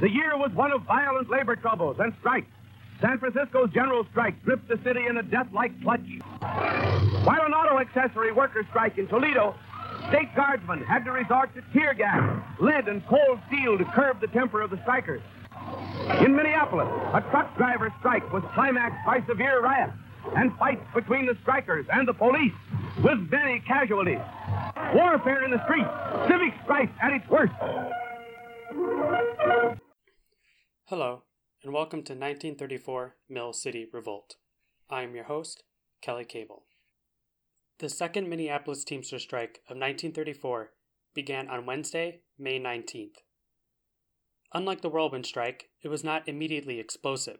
The year was one of violent labor troubles and strikes. San Francisco's general strike gripped the city in a death-like clutch. While an auto accessory worker strike in Toledo, state guardsmen had to resort to tear gas, lead, and cold steel to curb the temper of the strikers. In Minneapolis, a truck driver strike was climaxed by severe riots and fights between the strikers and the police, with many casualties. Warfare in the streets, civic strife at its worst. Hello, and welcome to 1934 Mill City Revolt. I am your host, Kelly Cable. The second Minneapolis Teamster strike of 1934 began on Wednesday, May 19th. Unlike the Whirlwind strike, it was not immediately explosive.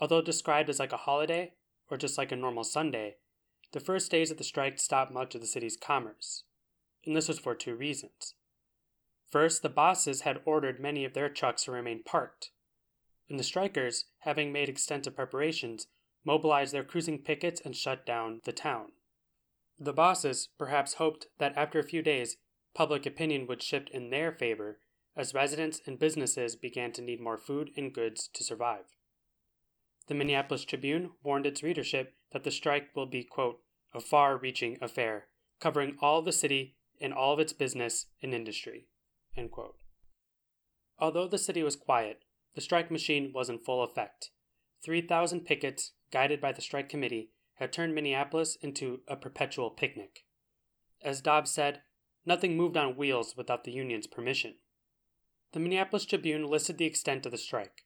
Although described as like a holiday, or just like a normal Sunday, the first days of the strike stopped much of the city's commerce. And this was for two reasons. First, the bosses had ordered many of their trucks to remain parked, and the strikers, having made extensive preparations, mobilized their cruising pickets and shut down the town. The bosses perhaps hoped that after a few days, public opinion would shift in their favor as residents and businesses began to need more food and goods to survive. The Minneapolis Tribune warned its readership that the strike will be, quote, a far-reaching affair, covering all of the city and all of its business and industry, end quote. Although the city was quiet, the strike machine was in full effect. 3,000 pickets, guided by the strike committee, had turned Minneapolis into a perpetual picnic. As Dobbs said, nothing moved on wheels without the union's permission. The Minneapolis Tribune listed the extent of the strike.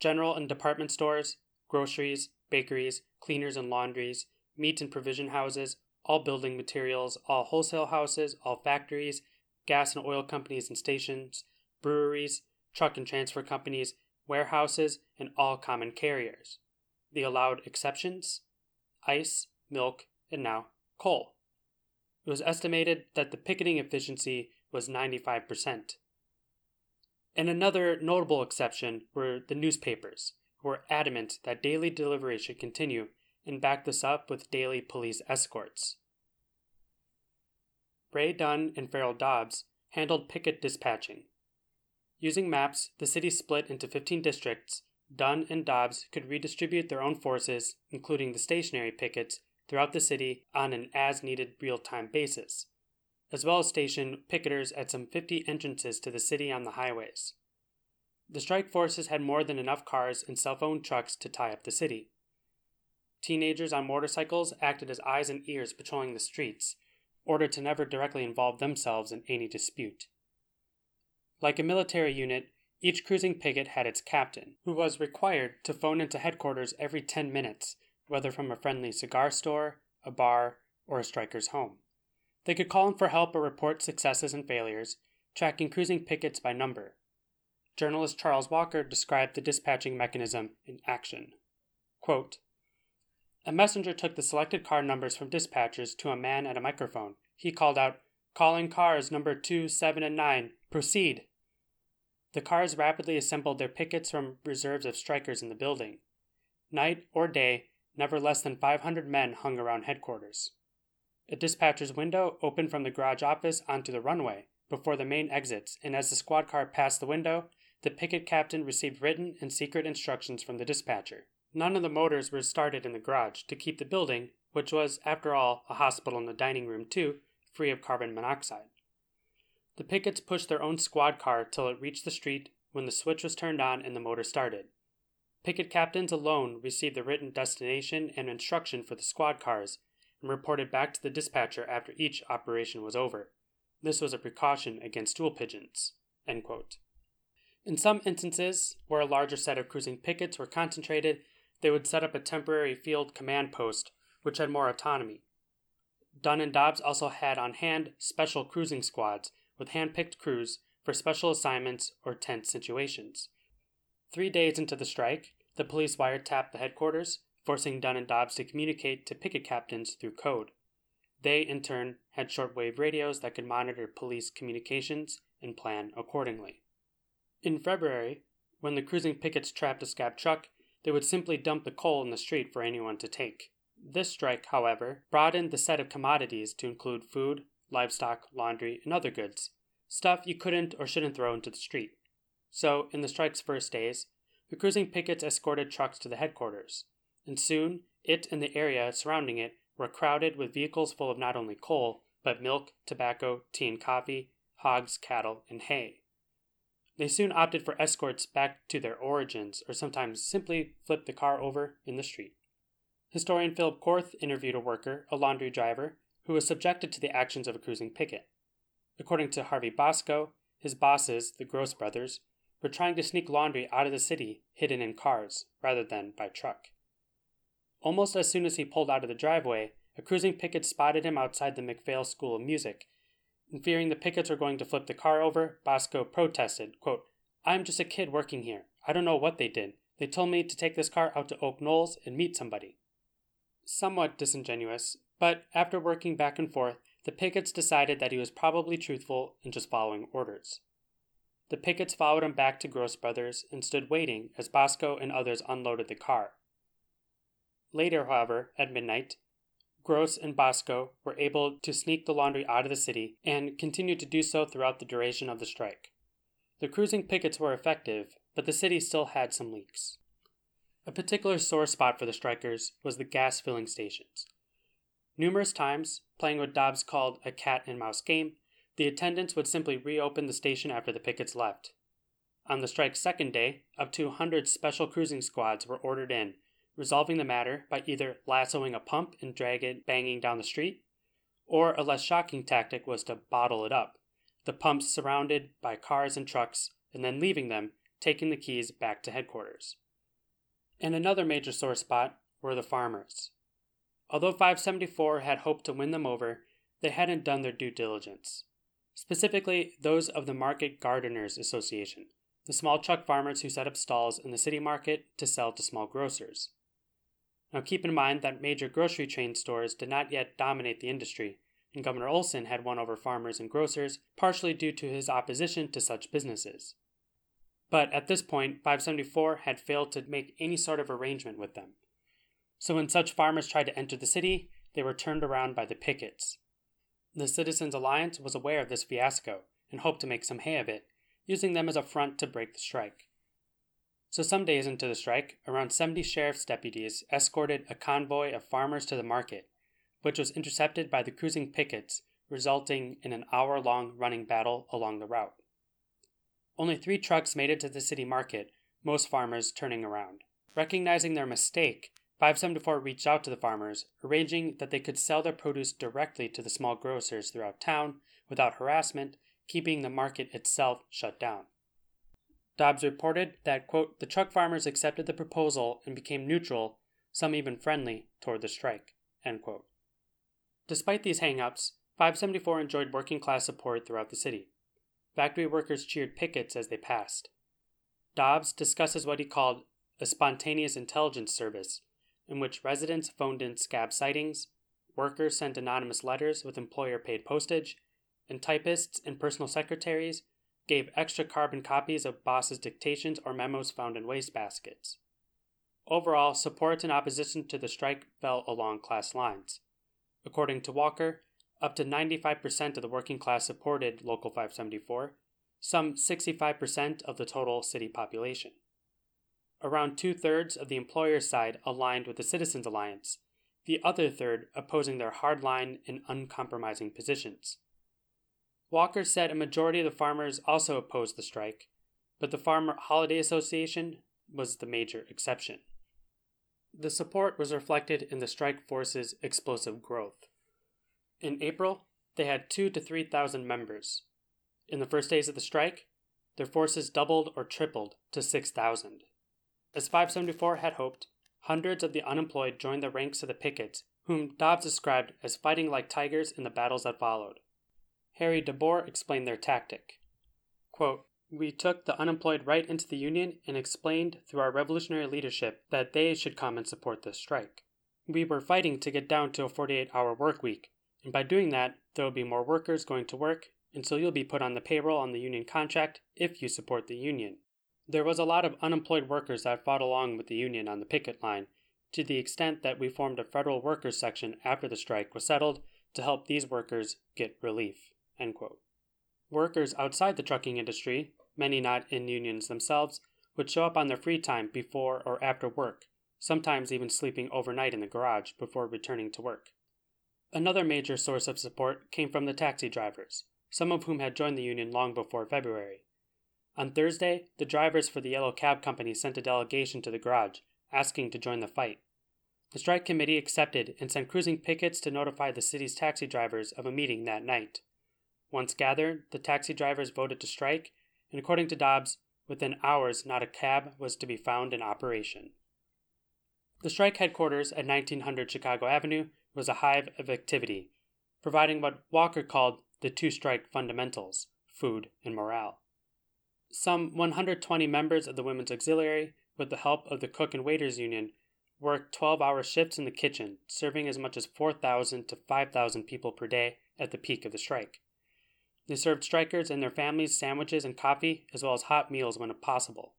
General and department stores, groceries, bakeries, cleaners and laundries, meat and provision houses, all building materials, all wholesale houses, all factories, gas and oil companies and stations, breweries, truck and transfer companies, warehouses, and all common carriers. The allowed exceptions? Ice, milk, and now coal. It was estimated that the picketing efficiency was 95%. And another notable exception were the newspapers, who were adamant that daily delivery should continue and backed this up with daily police escorts. Ray Dunn and Farrell Dobbs handled picket dispatching. Using maps, the city split into 15 districts. Dunn and Dobbs could redistribute their own forces, including the stationary pickets, throughout the city on an as-needed real-time basis, as well as station picketers at some 50 entrances to the city on the highways. The strike forces had more than enough cars and self-owned trucks to tie up the city. Teenagers on motorcycles acted as eyes and ears patrolling the streets, ordered to never directly involve themselves in any dispute. Like a military unit, each cruising picket had its captain, who was required to phone into headquarters every 10 minutes, whether from a friendly cigar store, a bar, or a striker's home. They could call in for help or report successes and failures, tracking cruising pickets by number. Journalist Charles Walker described the dispatching mechanism in action. Quote, a messenger took the selected car numbers from dispatchers to a man at a microphone. He called out, calling cars number 2, 7, and 9, proceed. The cars rapidly assembled their pickets from reserves of strikers in the building. Night or day, never less than 500 men hung around headquarters. A dispatcher's window opened from the garage office onto the runway before the main exits, and as the squad car passed the window, the picket captain received written and secret instructions from the dispatcher. None of the motors were started in the garage to keep the building, which was, after all, a hospital in the dining room too, free of carbon monoxide. The pickets pushed their own squad car till it reached the street, when the switch was turned on and the motor started. Picket captains alone received the written destination and instruction for the squad cars, and reported back to the dispatcher after each operation was over. This was a precaution against stool pigeons, end quote. In some instances, where a larger set of cruising pickets were concentrated, they would set up a temporary field command post, which had more autonomy. Dunn and Dobbs also had on hand special cruising squads, with hand-picked crews for special assignments or tense situations. 3 days into the strike, the police wiretapped the headquarters, forcing Dunn and Dobbs to communicate to picket captains through code. They, in turn, had shortwave radios that could monitor police communications and plan accordingly. In February, when the cruising pickets trapped a scab truck, they would simply dump the coal in the street for anyone to take. This strike, however, broadened the set of commodities to include food, livestock, laundry, and other goods, stuff you couldn't or shouldn't throw into the street. So, in the strike's first days, the cruising pickets escorted trucks to the headquarters, and soon it and the area surrounding it were crowded with vehicles full of not only coal, but milk, tobacco, tea and coffee, hogs, cattle, and hay. They soon opted for escorts back to their origins, or sometimes simply flipped the car over in the street. Historian Philip Korth interviewed a worker, a laundry driver, who was subjected to the actions of a cruising picket. According to Harvey Bosco, his bosses, the Gross Brothers, were trying to sneak laundry out of the city hidden in cars, rather than by truck. Almost as soon as he pulled out of the driveway, a cruising picket spotted him outside the McPhail School of Music, and fearing the pickets were going to flip the car over, Bosco protested, quote, "I'm just a kid working here. I don't know what they did. They told me to take this car out to Oak Knolls and meet somebody." Somewhat disingenuous, but after working back and forth, the pickets decided that he was probably truthful and just following orders. The pickets followed him back to Gross Brothers and stood waiting as Bosco and others unloaded the car. Later, however, at midnight, Gross and Bosco were able to sneak the laundry out of the city and continued to do so throughout the duration of the strike. The cruising pickets were effective, but the city still had some leaks. A particular sore spot for the strikers was the gas filling stations. Numerous times, playing what Dobbs called a cat-and-mouse game, the attendants would simply reopen the station after the pickets left. On the strike's second day, up to 100 special cruising squads were ordered in, resolving the matter by either lassoing a pump and drag it banging down the street, or a less shocking tactic was to bottle it up, the pumps surrounded by cars and trucks, and then leaving them, taking the keys back to headquarters. And another major sore spot were the farmers. Although 574 had hoped to win them over, they hadn't done their due diligence. Specifically, those of the Market Gardeners Association, the small truck farmers who set up stalls in the city market to sell to small grocers. Now keep in mind that major grocery chain stores did not yet dominate the industry, and Governor Olson had won over farmers and grocers, partially due to his opposition to such businesses. But at this point, 574 had failed to make any sort of arrangement with them. So when such farmers tried to enter the city, they were turned around by the pickets. The Citizens' Alliance was aware of this fiasco and hoped to make some hay of it, using them as a front to break the strike. So some days into the strike, around 70 sheriff's deputies escorted a convoy of farmers to the market, which was intercepted by the cruising pickets, resulting in an hour-long running battle along the route. Only 3 trucks made it to the city market, most farmers turning around. Recognizing their mistake, 574 reached out to the farmers, arranging that they could sell their produce directly to the small grocers throughout town without harassment, keeping the market itself shut down. Dobbs reported that, quote, "the truck farmers accepted the proposal and became neutral, some even friendly, toward the strike," end quote. Despite these hang-ups, 574 enjoyed working-class support throughout the city. Factory workers cheered pickets as they passed. Dobbs discusses what he called a spontaneous intelligence service, in which residents phoned in scab sightings, workers sent anonymous letters with employer-paid postage, and typists and personal secretaries gave extra carbon copies of bosses' dictations or memos found in wastebaskets. Overall, support and opposition to the strike fell along class lines. According to Walker, up to 95% of the working class supported Local 574, some 65% of the total city population. Around 2/3 of the employer's side aligned with the Citizens' Alliance, the other third opposing their hardline and uncompromising positions. Walker said a majority of the farmers also opposed the strike, but the Farmer Holiday Association was the major exception. The support was reflected in the strike force's explosive growth. In April, they had 2,000 to 3,000 members. In the first days of the strike, their forces doubled or tripled to 6,000. As 574 had hoped, hundreds of the unemployed joined the ranks of the pickets, whom Dobbs described as fighting like tigers in the battles that followed. Harry DeBoer explained their tactic. Quote, "We took the unemployed right into the union and explained through our revolutionary leadership that they should come and support this strike. We were fighting to get down to a 48-hour work week, and by doing that, there will be more workers going to work, and so you'll be put on the payroll on the union contract if you support the union." There was a lot of unemployed workers that fought along with the union on the picket line, to the extent that we formed a federal workers section after the strike was settled to help these workers get relief. End quote. Workers outside the trucking industry, many not in unions themselves, would show up on their free time before or after work, sometimes even sleeping overnight in the garage before returning to work. Another major source of support came from the taxi drivers, some of whom had joined the union long before February. On Thursday, the drivers for the Yellow Cab Company sent a delegation to the garage, asking to join the fight. The strike committee accepted and sent cruising pickets to notify the city's taxi drivers of a meeting that night. Once gathered, the taxi drivers voted to strike, and according to Dobbs, within hours not a cab was to be found in operation. The strike headquarters at 1900 Chicago Avenue was a hive of activity, providing what Walker called the two strike fundamentals, food and morale. Some 120 members of the Women's Auxiliary, with the help of the Cook and Waiters Union, worked 12-hour shifts in the kitchen, serving as much as 4,000 to 5,000 people per day at the peak of the strike. They served strikers and their families sandwiches and coffee, as well as hot meals when possible.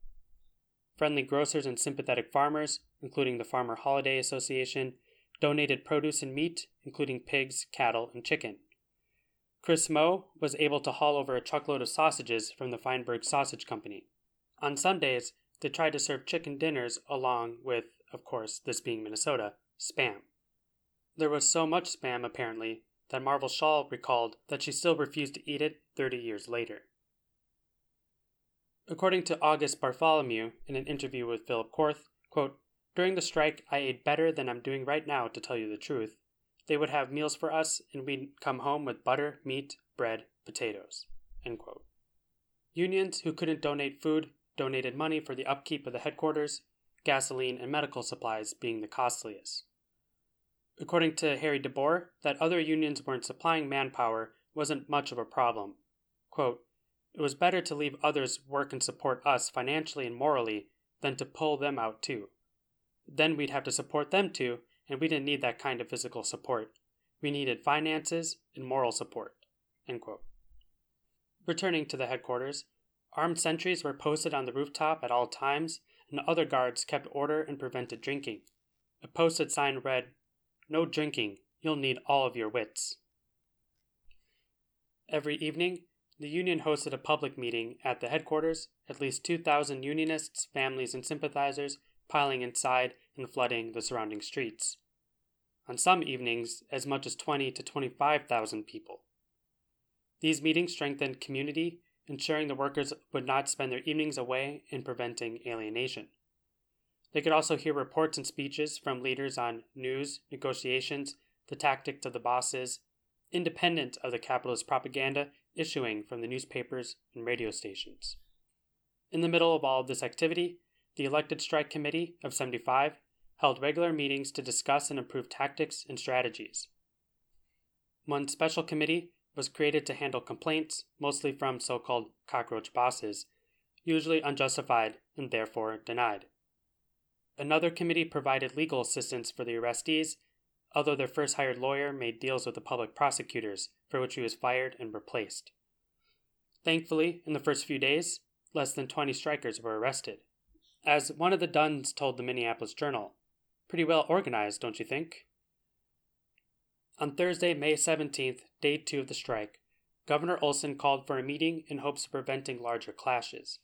Friendly grocers and sympathetic farmers, including the Farmer Holiday Association, donated produce and meat, including pigs, cattle, and chicken. Chris Moe was able to haul over a truckload of sausages from the Feinberg Sausage Company. On Sundays, they tried to serve chicken dinners along with, of course, this being Minnesota, Spam. There was so much Spam, apparently, that Marvel Shaw recalled that she still refused to eat it 30 years later. According to August Bartholomew, in an interview with Philip Korth, quote, "During the strike, I ate better than I'm doing right now, to tell you the truth. They would have meals for us, and we'd come home with butter, meat, bread, potatoes." End quote. Unions who couldn't donate food donated money for the upkeep of the headquarters, gasoline and medical supplies being the costliest. According to Harry DeBoer, that other unions weren't supplying manpower wasn't much of a problem. Quote, "It was better to leave others work and support us financially and morally than to pull them out too. Then we'd have to support them too, and we didn't need that kind of physical support. We needed finances and moral support." End quote. Returning to the headquarters, armed sentries were posted on the rooftop at all times, and other guards kept order and prevented drinking. A posted sign read, "No drinking, you'll need all of your wits." Every evening, the union hosted a public meeting at the headquarters, at least 2,000 unionists, families, and sympathizers piling inside and flooding the surrounding streets. On some evenings, as much as 20,000 to 25,000 people. These meetings strengthened community, ensuring the workers would not spend their evenings away and preventing alienation. They could also hear reports and speeches from leaders on news, negotiations, the tactics of the bosses, independent of the capitalist propaganda issuing from the newspapers and radio stations. In the middle of all of this activity, the elected strike committee of 75 held regular meetings to discuss and improve tactics and strategies. One special committee was created to handle complaints, mostly from so-called cockroach bosses, usually unjustified and therefore denied. Another committee provided legal assistance for the arrestees, although their first hired lawyer made deals with the public prosecutors, for which he was fired and replaced. Thankfully, in the first few days, less than 20 strikers were arrested. As one of the Dunns told the Minneapolis Journal, "Pretty well organized, don't you think?" On Thursday, May 17th, day 2 of the strike, Governor Olson called for a meeting in hopes of preventing larger clashes.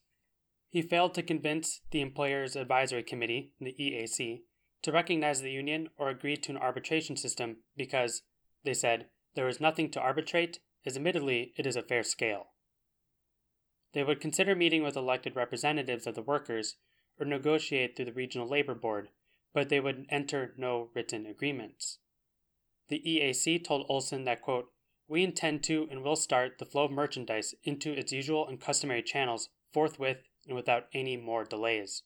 He failed to convince the Employers' Advisory Committee, the EAC, to recognize the union or agree to an arbitration system because, they said, there was nothing to arbitrate, as admittedly it is a fair scale. They would consider meeting with elected representatives of the workers or negotiate through the Regional Labor Board, but they would enter no written agreements. The EAC told Olson that, quote, "We intend to and will start the flow of merchandise into its usual and customary channels forthwith and without any more delays.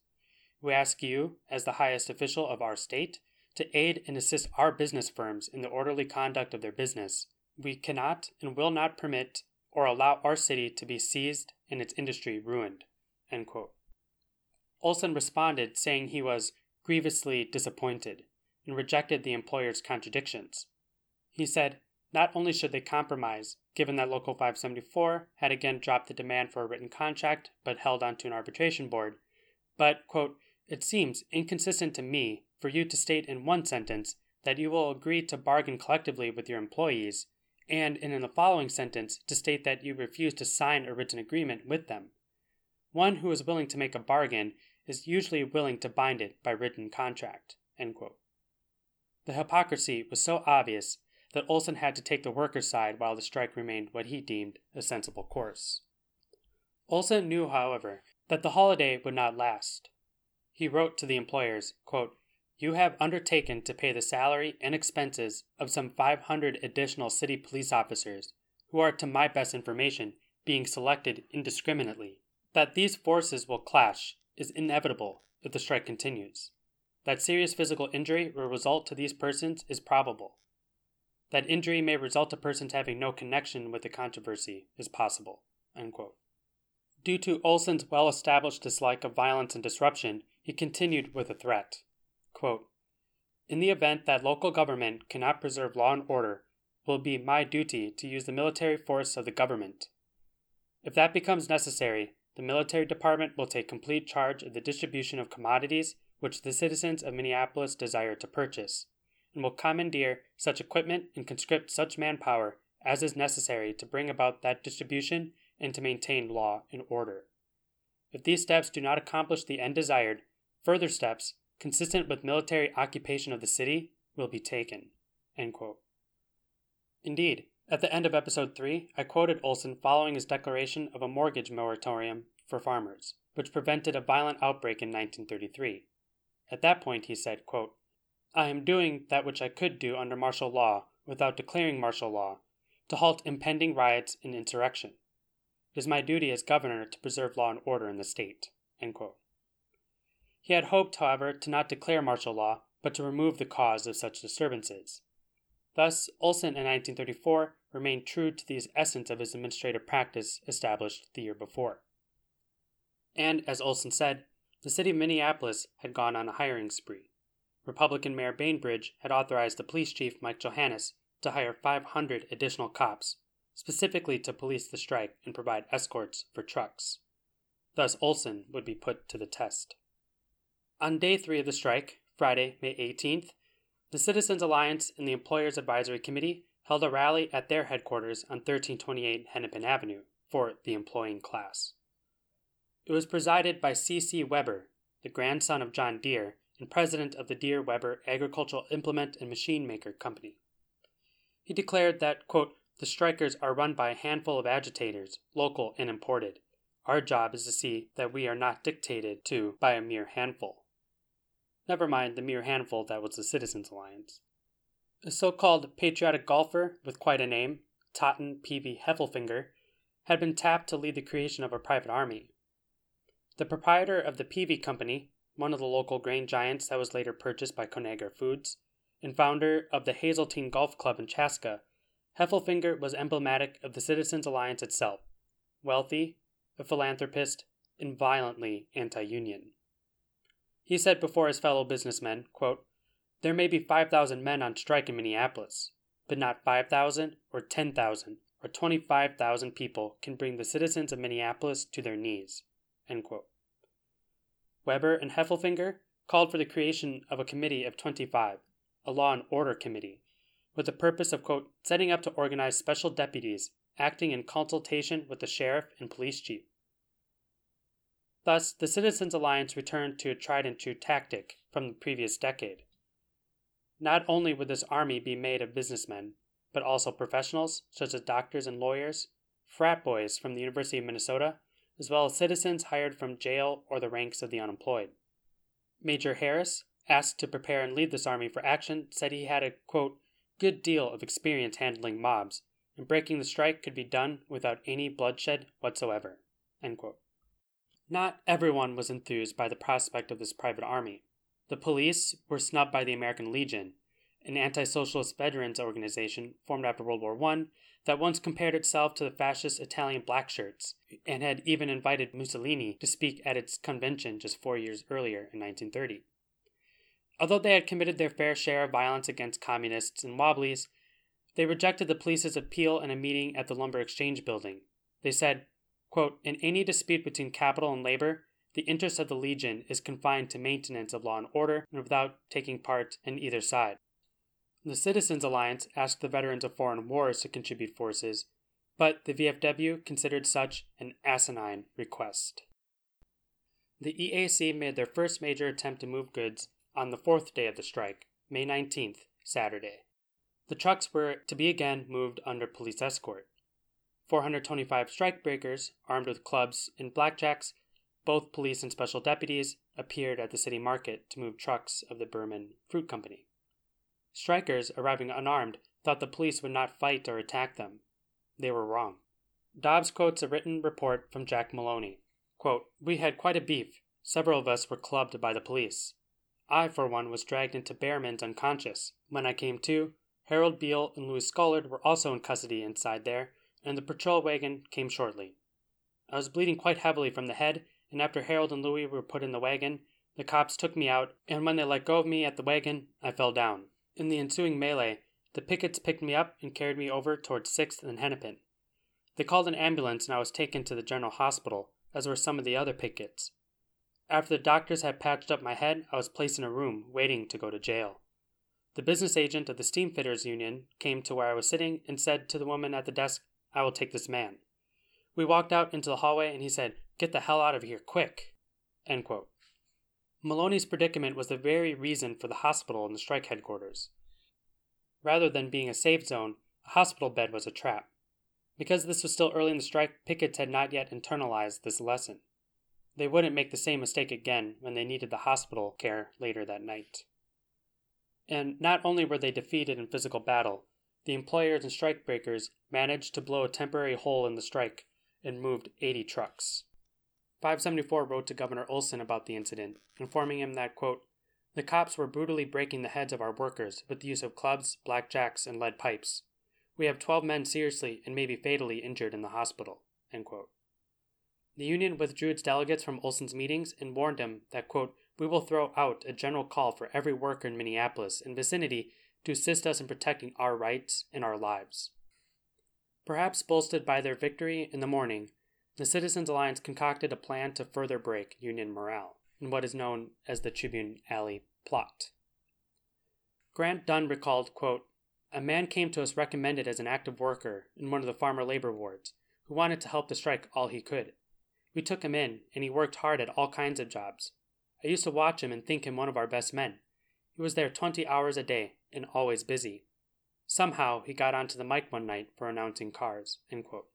We ask you, as the highest official of our state, to aid and assist our business firms in the orderly conduct of their business. We cannot and will not permit or allow our city to be seized and its industry ruined." End quote. Olson responded saying he was grievously disappointed and rejected the employer's contradictions. He said not only should they compromise, given that Local 574 had again dropped the demand for a written contract but held onto an arbitration board, but, quote, "It seems inconsistent to me for you to state in one sentence that you will agree to bargain collectively with your employees, and in the following sentence to state that you refuse to sign a written agreement with them. One who is willing to make a bargain is usually willing to bind it by written contract." End quote. The hypocrisy was so obvious that Olson had to take the workers' side while the strike remained what he deemed a sensible course. Olson knew, however, that the holiday would not last. He wrote to the employers, quote, "You have undertaken to pay the salary and expenses of some 500 additional city police officers, who are, to my best information, being selected indiscriminately. That these forces will clash is inevitable if the strike continues. That serious physical injury will result to these persons is probable. That injury may result to persons having no connection with the controversy is possible." Unquote. Due to Olson's well-established dislike of violence and disruption, he continued with a threat. Quote, "In the event that local government cannot preserve law and order, it will be my duty to use the military force of the government. If that becomes necessary, the military department will take complete charge of the distribution of commodities which the citizens of Minneapolis desire to purchase, and will commandeer such equipment and conscript such manpower as is necessary to bring about that distribution and to maintain law and order. If these steps do not accomplish the end desired, further steps, consistent with military occupation of the city, will be taken." End quote. Indeed, at the end of episode 3, I quoted Olson following his declaration of a mortgage moratorium for farmers, which prevented a violent outbreak in 1933. At that point, he said, quote, "I am doing that which I could do under martial law without declaring martial law, to halt impending riots and insurrection. It is my duty as governor to preserve law and order in the state." End quote. He had hoped, however, to not declare martial law, but to remove the cause of such disturbances. Thus, Olson in 1934 remained true to the essence of his administrative practice established the year before. And, as Olson said, the city of Minneapolis had gone on a hiring spree. Republican Mayor Bainbridge had authorized the police chief, Mike Johannes, to hire 500 additional cops, specifically to police the strike and provide escorts for trucks. Thus, Olson would be put to the test. On day 3 of the strike, Friday, May 18th, the Citizens' Alliance and the Employers' Advisory Committee held a rally at their headquarters on 1328 Hennepin Avenue for the employing class. It was presided by C.C. Weber, the grandson of John Deere, and president of the Deere Weber Agricultural Implement and Machine Maker Company. He declared that, quote, "The strikers are run by a handful of agitators, local and imported. Our job is to see that we are not dictated to by a mere handful." Never mind the mere handful that was the Citizens' Alliance. A so-called patriotic golfer with quite a name, Totten P. V. Heffelfinger, had been tapped to lead the creation of a private army. The proprietor of the Peavy Company, one of the local grain giants that was later purchased by Conagra Foods, and founder of the Hazeltine Golf Club in Chaska, Heffelfinger was emblematic of the Citizens' Alliance itself, wealthy, a philanthropist, and violently anti-union. He said before his fellow businessmen, quote, "There may be 5,000 men on strike in Minneapolis, but not 5,000 or 10,000 or 25,000 people can bring the citizens of Minneapolis to their knees." End quote. Weber and Heffelfinger called for the creation of a committee of 25, a law and order committee, with the purpose of, quote, "setting up to organize special deputies acting in consultation with the sheriff and police chief." Thus, the Citizens' Alliance returned to a tried-and-true tactic from the previous decade. Not only would this army be made of businessmen, but also professionals such as doctors and lawyers, frat boys from the University of Minnesota, as well as citizens hired from jail or the ranks of the unemployed. Major Harris, asked to prepare and lead this army for action, said he had a, quote, "good deal of experience handling mobs, and breaking the strike could be done without any bloodshed whatsoever." End quote. Not everyone was enthused by the prospect of this private army. The police were snubbed by the American Legion, an anti-socialist veterans organization formed after World War I that once compared itself to the fascist Italian black shirts and had even invited Mussolini to speak at its convention just 4 years earlier in 1930. Although they had committed their fair share of violence against communists and wobblies, they rejected the police's appeal in a meeting at the Lumber Exchange Building. They said, quote, "In any dispute between capital and labor, the interest of the Legion is confined to maintenance of law and order and without taking part in either side." The Citizens' Alliance asked the Veterans of Foreign Wars to contribute forces, but the VFW considered such an asinine request. The EAC made their first major attempt to move goods on the fourth day of the strike, May 19th, Saturday. The trucks were to be again moved under police escort. 425 strikebreakers, armed with clubs and blackjacks, both police and special deputies, appeared at the city market to move trucks of the Berman Fruit Company. Strikers, arriving unarmed, thought the police would not fight or attack them. They were wrong. Dobbs quotes a written report from Jack Maloney. Quote, "We had quite a beef. Several of us were clubbed by the police. I, for one, was dragged into Behrman's unconscious. When I came to, Harold Beale and Louis Scullard were also in custody inside there, and the patrol wagon came shortly. I was bleeding quite heavily from the head, and after Harold and Louis were put in the wagon, the cops took me out, and when they let go of me at the wagon, I fell down. In the ensuing melee, the pickets picked me up and carried me over towards 6th and Hennepin. They called an ambulance and I was taken to the General Hospital, as were some of the other pickets. After the doctors had patched up my head, I was placed in a room, waiting to go to jail. The business agent of the Steamfitters Union came to where I was sitting and said to the woman at the desk, 'I will take this man.' We walked out into the hallway and he said, 'Get the hell out of here, quick!'" End quote. Maloney's predicament was the very reason for the hospital and the strike headquarters. Rather than being a safe zone, a hospital bed was a trap. Because this was still early in the strike, pickets had not yet internalized this lesson. They wouldn't make the same mistake again when they needed the hospital care later that night. And not only were they defeated in physical battle, the employers and strikebreakers managed to blow a temporary hole in the strike and moved 80 trucks. 574 wrote to Governor Olson about the incident, informing him that, quote, "The cops were brutally breaking the heads of our workers with the use of clubs, blackjacks, and lead pipes. We have 12 men seriously and maybe fatally injured in the hospital." End quote. The union withdrew its delegates from Olson's meetings and warned him that, quote, "We will throw out a general call for every worker in Minneapolis and vicinity to assist us in protecting our rights and our lives." Perhaps bolstered by their victory in the morning, the Citizens' Alliance concocted a plan to further break union morale in what is known as the Tribune Alley plot. Grant Dunn recalled, quote, "A man came to us recommended as an active worker in one of the farmer labor wards who wanted to help the strike all he could. We took him in, and he worked hard at all kinds of jobs. I used to watch him and think him one of our best men. He was there 20 hours a day and always busy. Somehow he got onto the mic one night for announcing cars." End quote.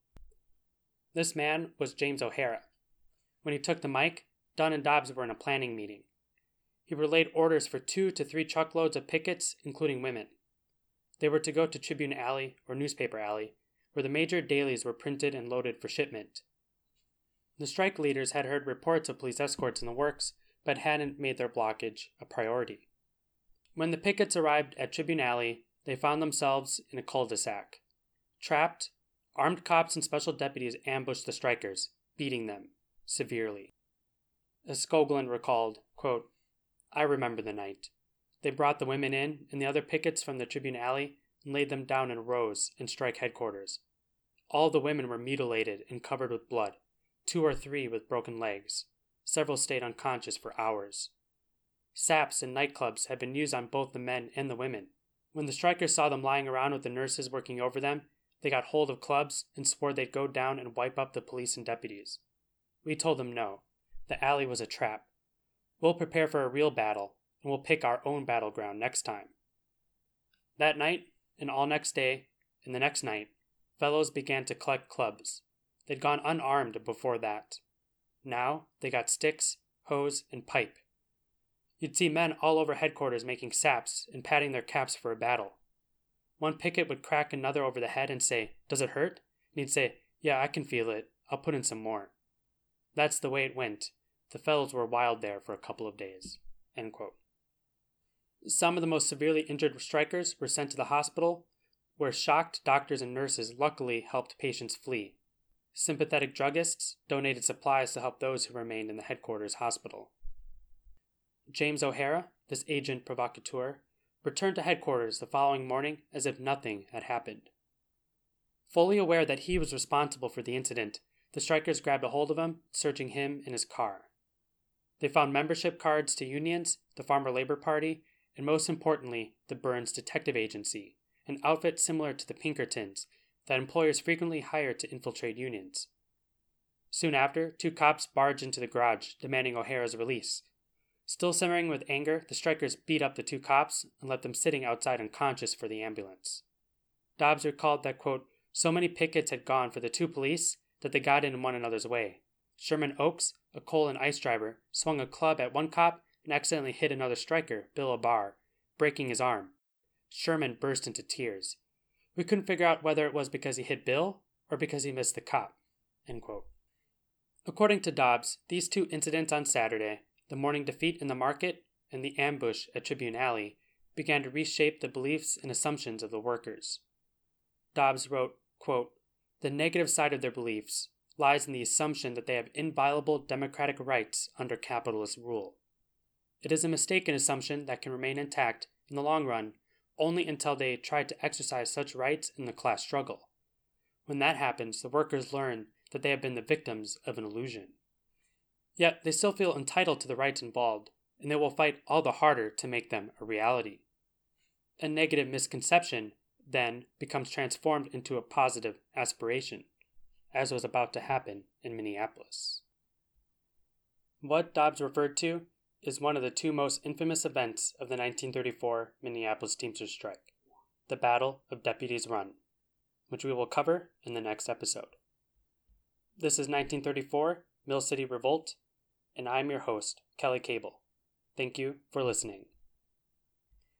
This man was James O'Hara. When he took the mic, Dunn and Dobbs were in a planning meeting. He relayed orders for 2 to 3 truckloads of pickets, including women. They were to go to Tribune Alley, or Newspaper Alley, where the major dailies were printed and loaded for shipment. The strike leaders had heard reports of police escorts in the works, but hadn't made their blockage a priority. When the pickets arrived at Tribune Alley, they found themselves in a cul-de-sac. Trapped, armed cops and special deputies ambushed the strikers, beating them severely. As Skoglund recalled, quote, "I remember the night. They brought the women in and the other pickets from the Tribune Alley and laid them down in rows in strike headquarters. All the women were mutilated and covered with blood, 2 or 3 with broken legs. Several stayed unconscious for hours. Saps and nightclubs had been used on both the men and the women. When the strikers saw them lying around with the nurses working over them, they got hold of clubs and swore they'd go down and wipe up the police and deputies. We told them no. The alley was a trap. We'll prepare for a real battle, and we'll pick our own battleground next time." That night, and all next day, and the next night, fellows began to collect clubs. They'd gone unarmed before that. Now, they got sticks, hose, and pipe. You'd see men all over headquarters making saps and patting their caps for a battle. One picket would crack another over the head and say, "Does it hurt?" And he'd say, "Yeah, I can feel it. I'll put in some more." That's the way it went. The fellows were wild there for a couple of days. End quote. Some of the most severely injured strikers were sent to the hospital, where shocked doctors and nurses luckily helped patients flee. Sympathetic druggists donated supplies to help those who remained in the headquarters hospital. James O'Hara, this agent provocateur, returned to headquarters the following morning as if nothing had happened. Fully aware that he was responsible for the incident, the strikers grabbed a hold of him, searching him in his car. They found membership cards to unions, the Farmer Labor Party, and most importantly, the Burns Detective Agency, an outfit similar to the Pinkertons that employers frequently hire to infiltrate unions. Soon after, two cops barge into the garage, demanding O'Hara's release. Still simmering with anger, the strikers beat up the two cops and left them sitting outside unconscious for the ambulance. Dobbs recalled that, quote, so many pickets had gone for the two police that they got in one another's way. Sherman Oaks, a coal and ice driver, swung a club at one cop and accidentally hit another striker, Bill Abar, breaking his arm. Sherman burst into tears. We couldn't figure out whether it was because he hit Bill or because he missed the cop, end quote. According to Dobbs, these two incidents on Saturday, the morning defeat in the market and the ambush at Tribune Alley, began to reshape the beliefs and assumptions of the workers. Dobbs wrote, quote, the negative side of their beliefs lies in the assumption that they have inviolable democratic rights under capitalist rule. It is a mistaken assumption that can remain intact in the long run only until they try to exercise such rights in the class struggle. When that happens, the workers learn that they have been the victims of an illusion. Yet they still feel entitled to the rights involved, and they will fight all the harder to make them a reality. A negative misconception, then, becomes transformed into a positive aspiration, as was about to happen in Minneapolis. What Dobbs referred to is one of the two most infamous events of the 1934 Minneapolis Teamsters strike, the Battle of Deputies Run, which we will cover in the next episode. This is 1934 Mill City Revolt, and I'm your host, Kelly Cable. Thank you for listening.